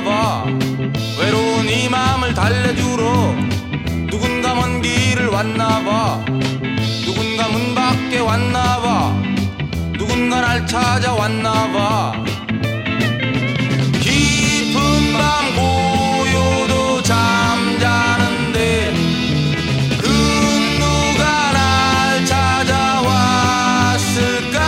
떠나봐. 외로운 이 마음을 달래주러 누군가 먼 길을 왔나봐. 누군가 문 밖에 왔나봐. 누군가 날 찾아왔나봐. 깊은 밤 고요도 잠자는데 그 누가 날 찾아왔을까.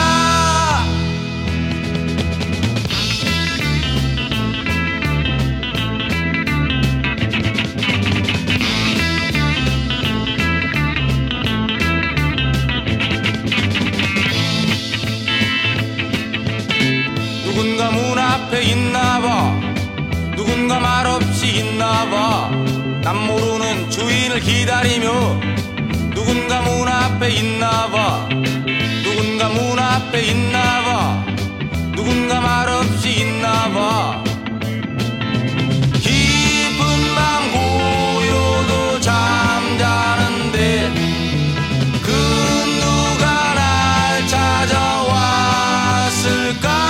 누군가 문 앞에 있나봐. 누군가 말없이 있나봐. 난 모르는 주인을 기다리며 누군가 문 앞에 있나봐. 누군가 문 앞에 있나봐. 누군가 말없이 있나봐. 깊은 밤 고요도 잠자는데 그 누가 날 찾아왔을까.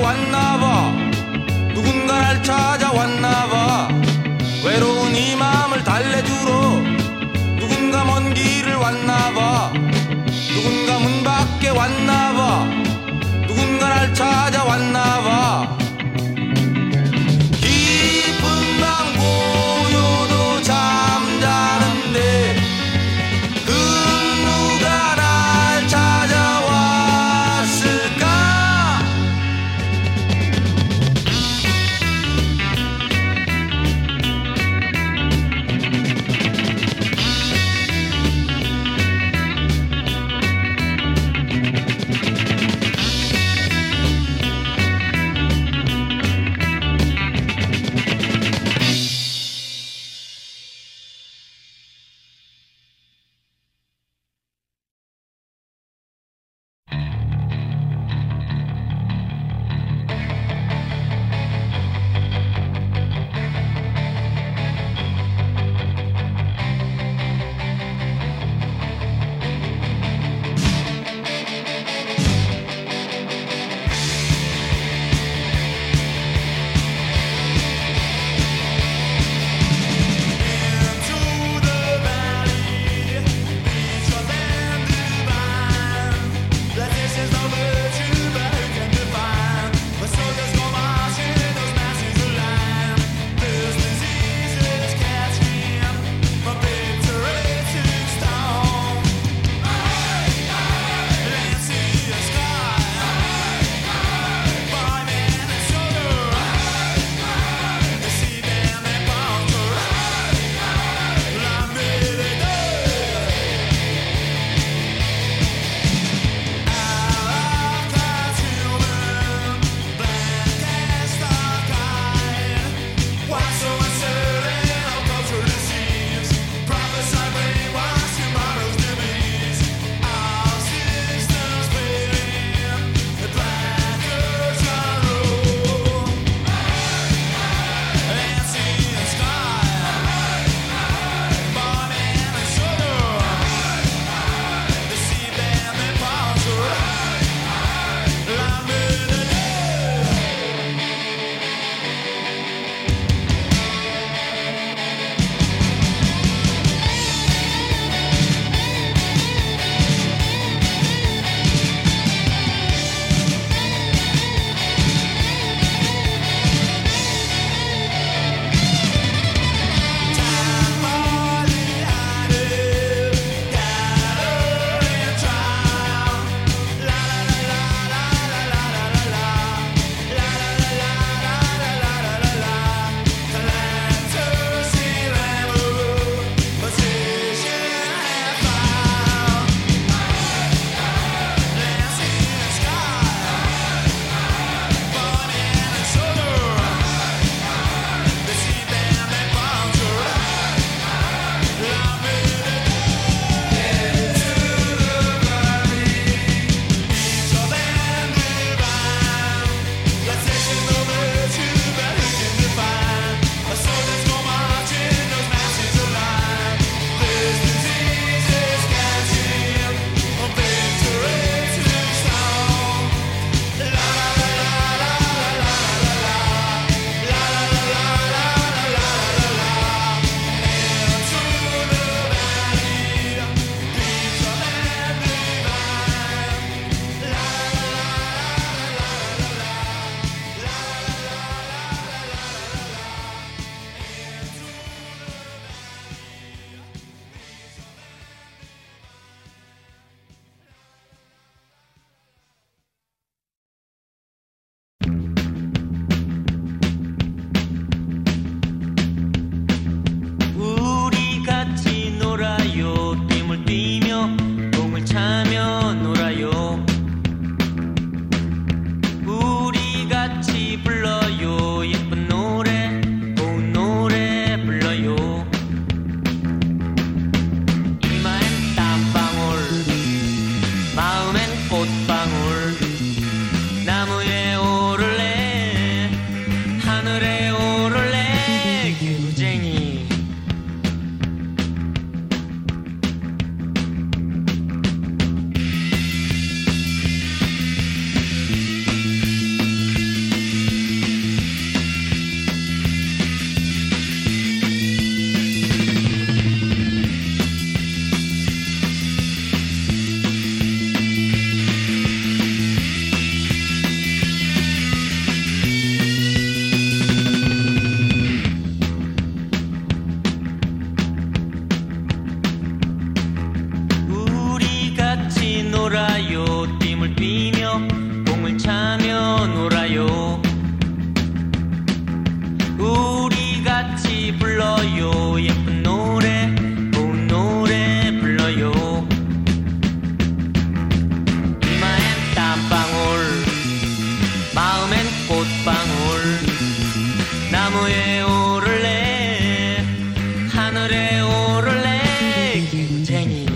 왔나봐. 누군가 날 찾아왔나봐. 외로운 이 마음을 달래주러 누군가 먼 길을 왔나봐. 누군가 문 밖에 왔나봐. 누군가 날 찾아왔나봐. 깊은 밤 고요도 잠자는데 그 누가 날 찾아왔을까. 놀아요. 띠물 뛰며 공을 차며 놀아요. 우리 같이 불러요. 예쁜 노래 좋은 노래 불러요. 이마엔 땀방울 마음엔 꽃방울 나무에 오를래 하늘에 오를래 갱쟁이.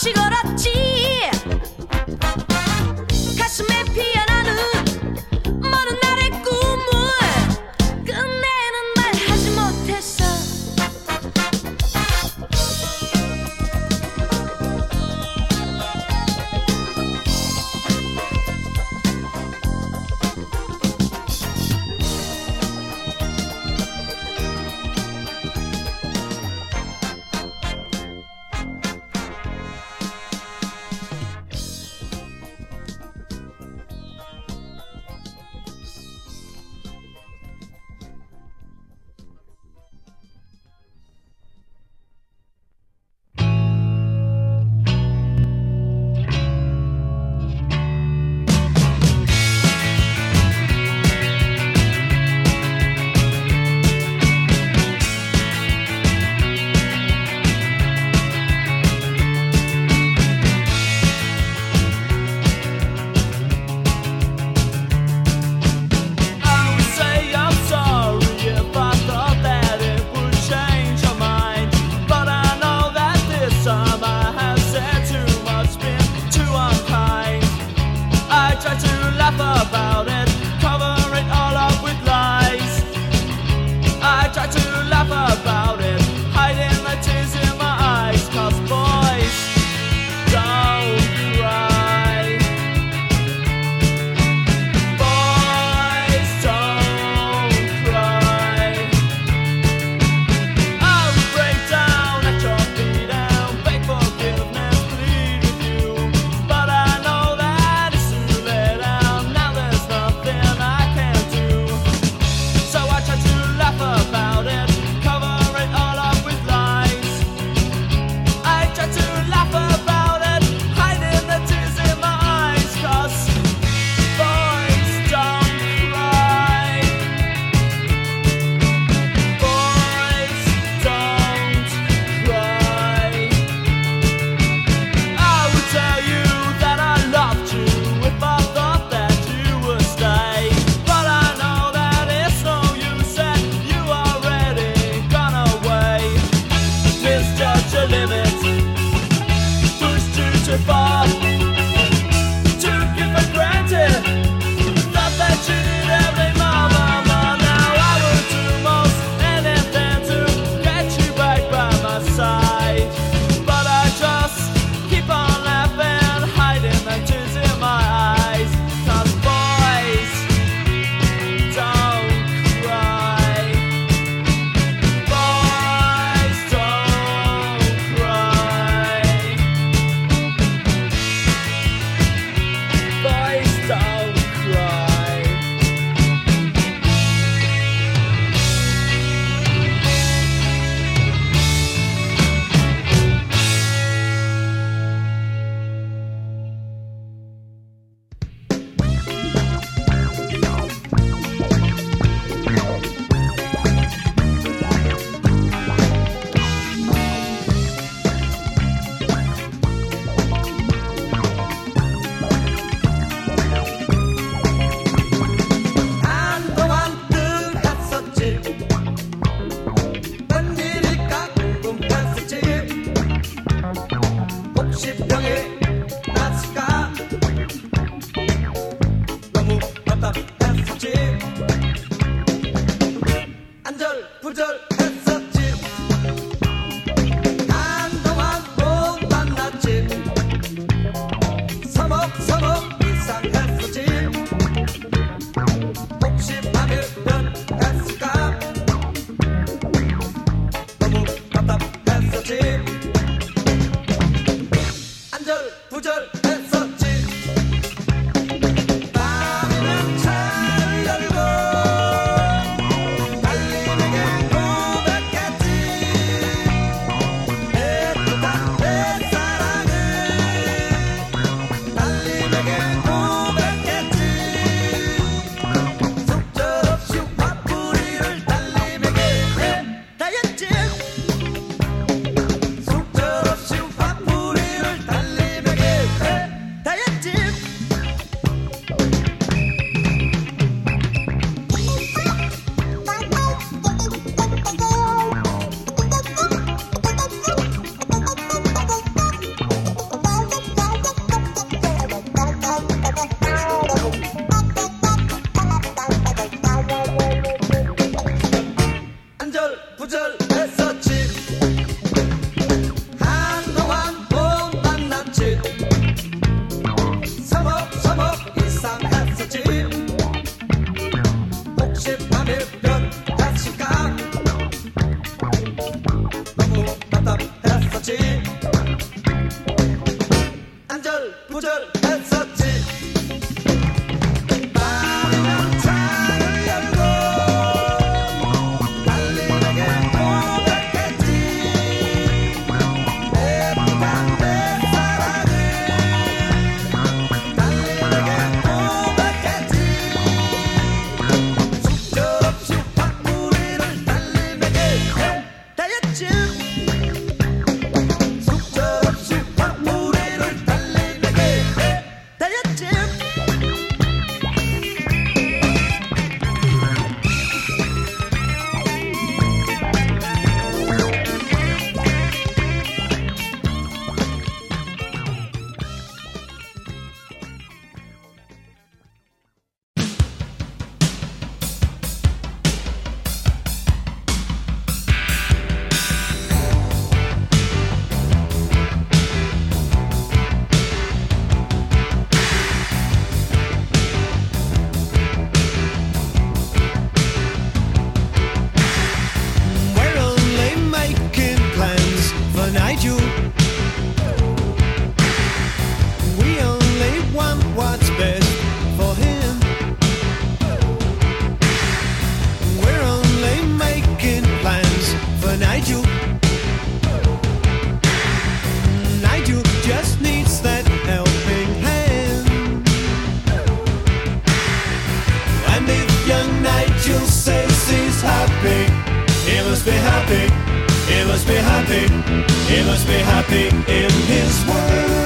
없이 걸었지. 가슴에 피어나는 먼 날의 꿈을 끝내는 말 하지 못했어. angel says he's happy. He must be happy. He must be happy. He must be happy in his world.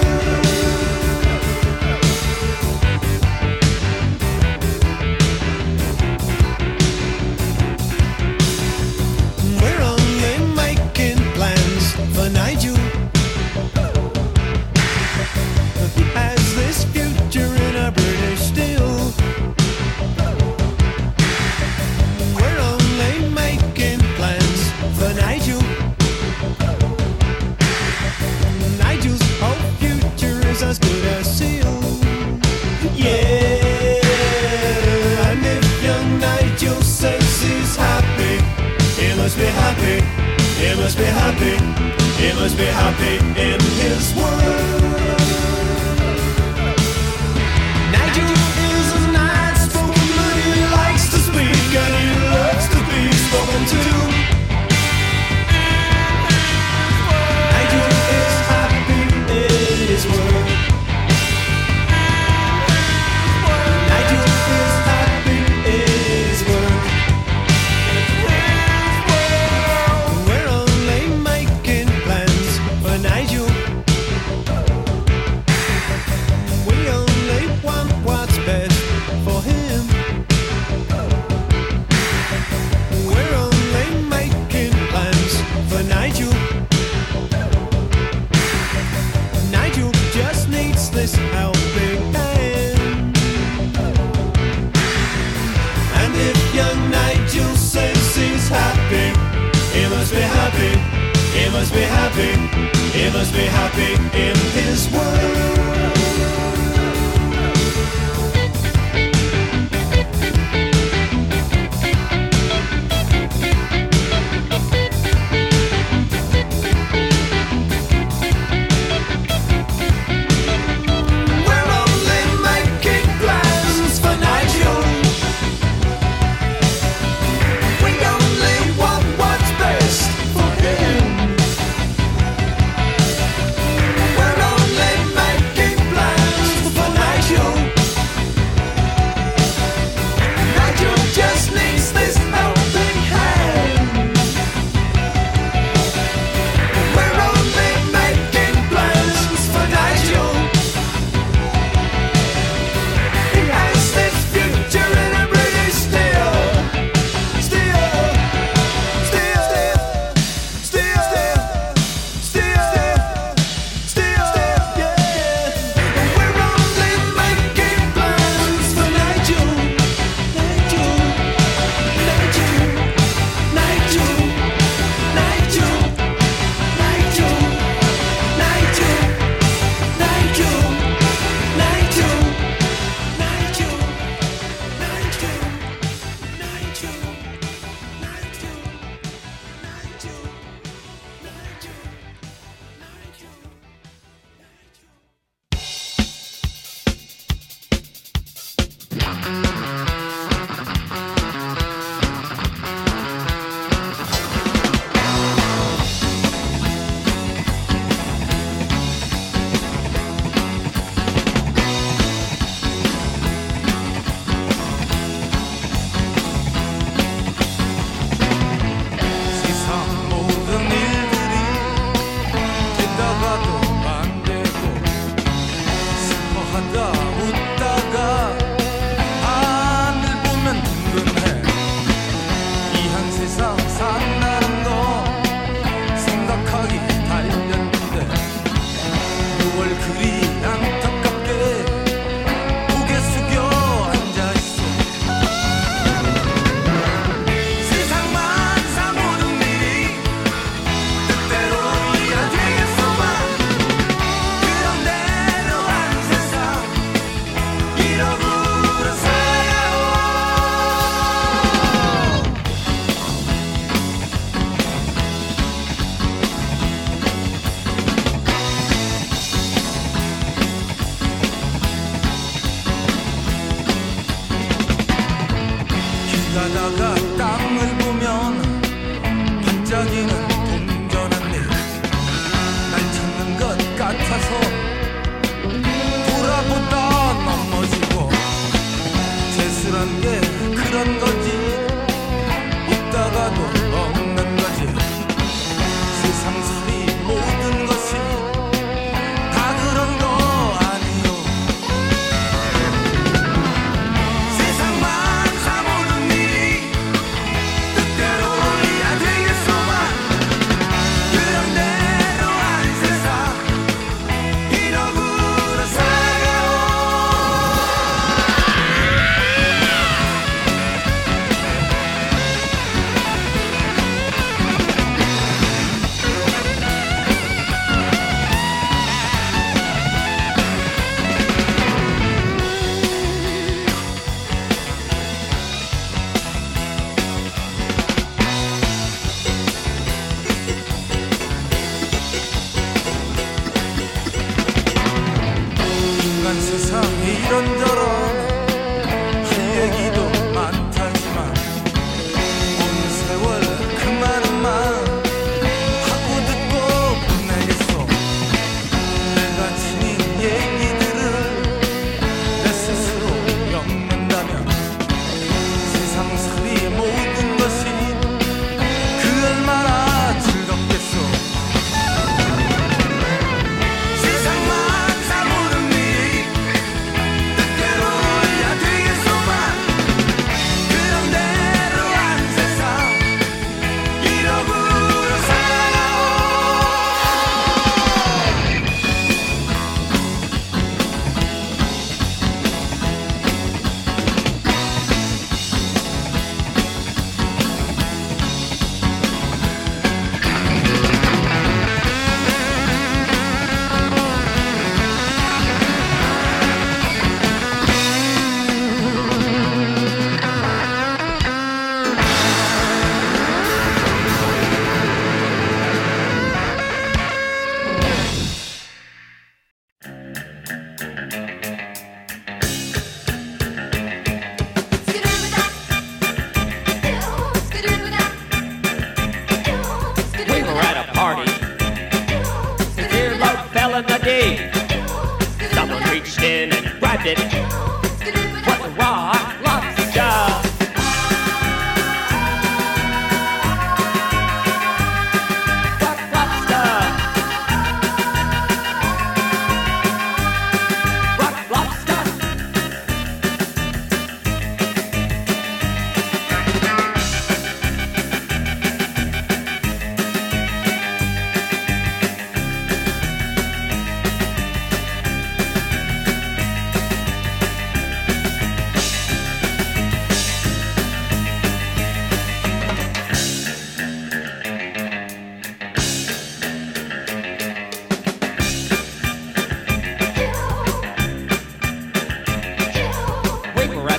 돌아보다 넘어지고 재수란 게 그런 거지.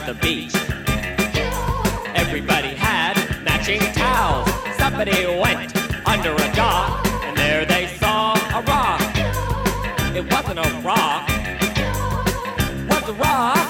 the beach. Everybody had matching towels. Somebody went under a dock, and there they saw a rock. It wasn't a rock. What's a rock?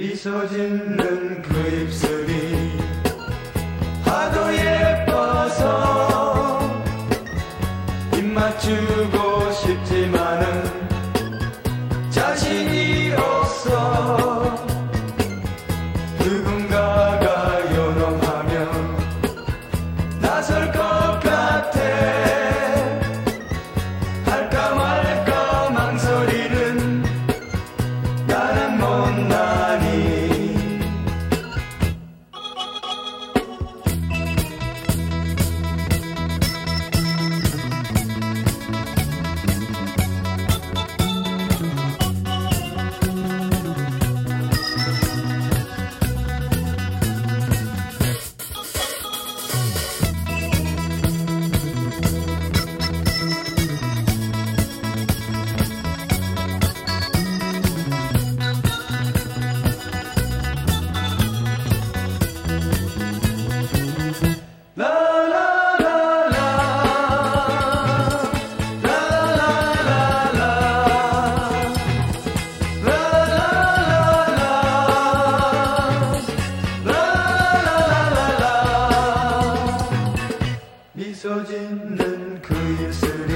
미소짓는 그 입술이 하도 예뻐서 입 맞추고 싶지만은 자신이 없어. 누군가가 요놈하면 나설 것 같아. 할까 말까 망설이는 나는 못나니. 미소 짓는 그 입술이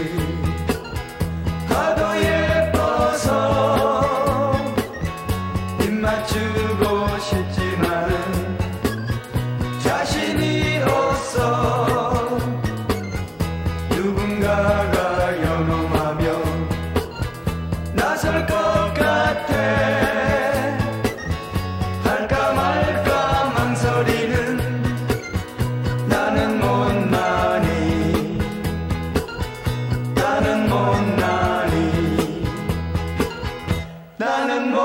하도 예뻐서 입 맞추고 싶지만은 자신이 없어. 누군가가 연호하며 나설 것 같아. 할까 말까 망설이는 나는 나는 못나니. 나는 못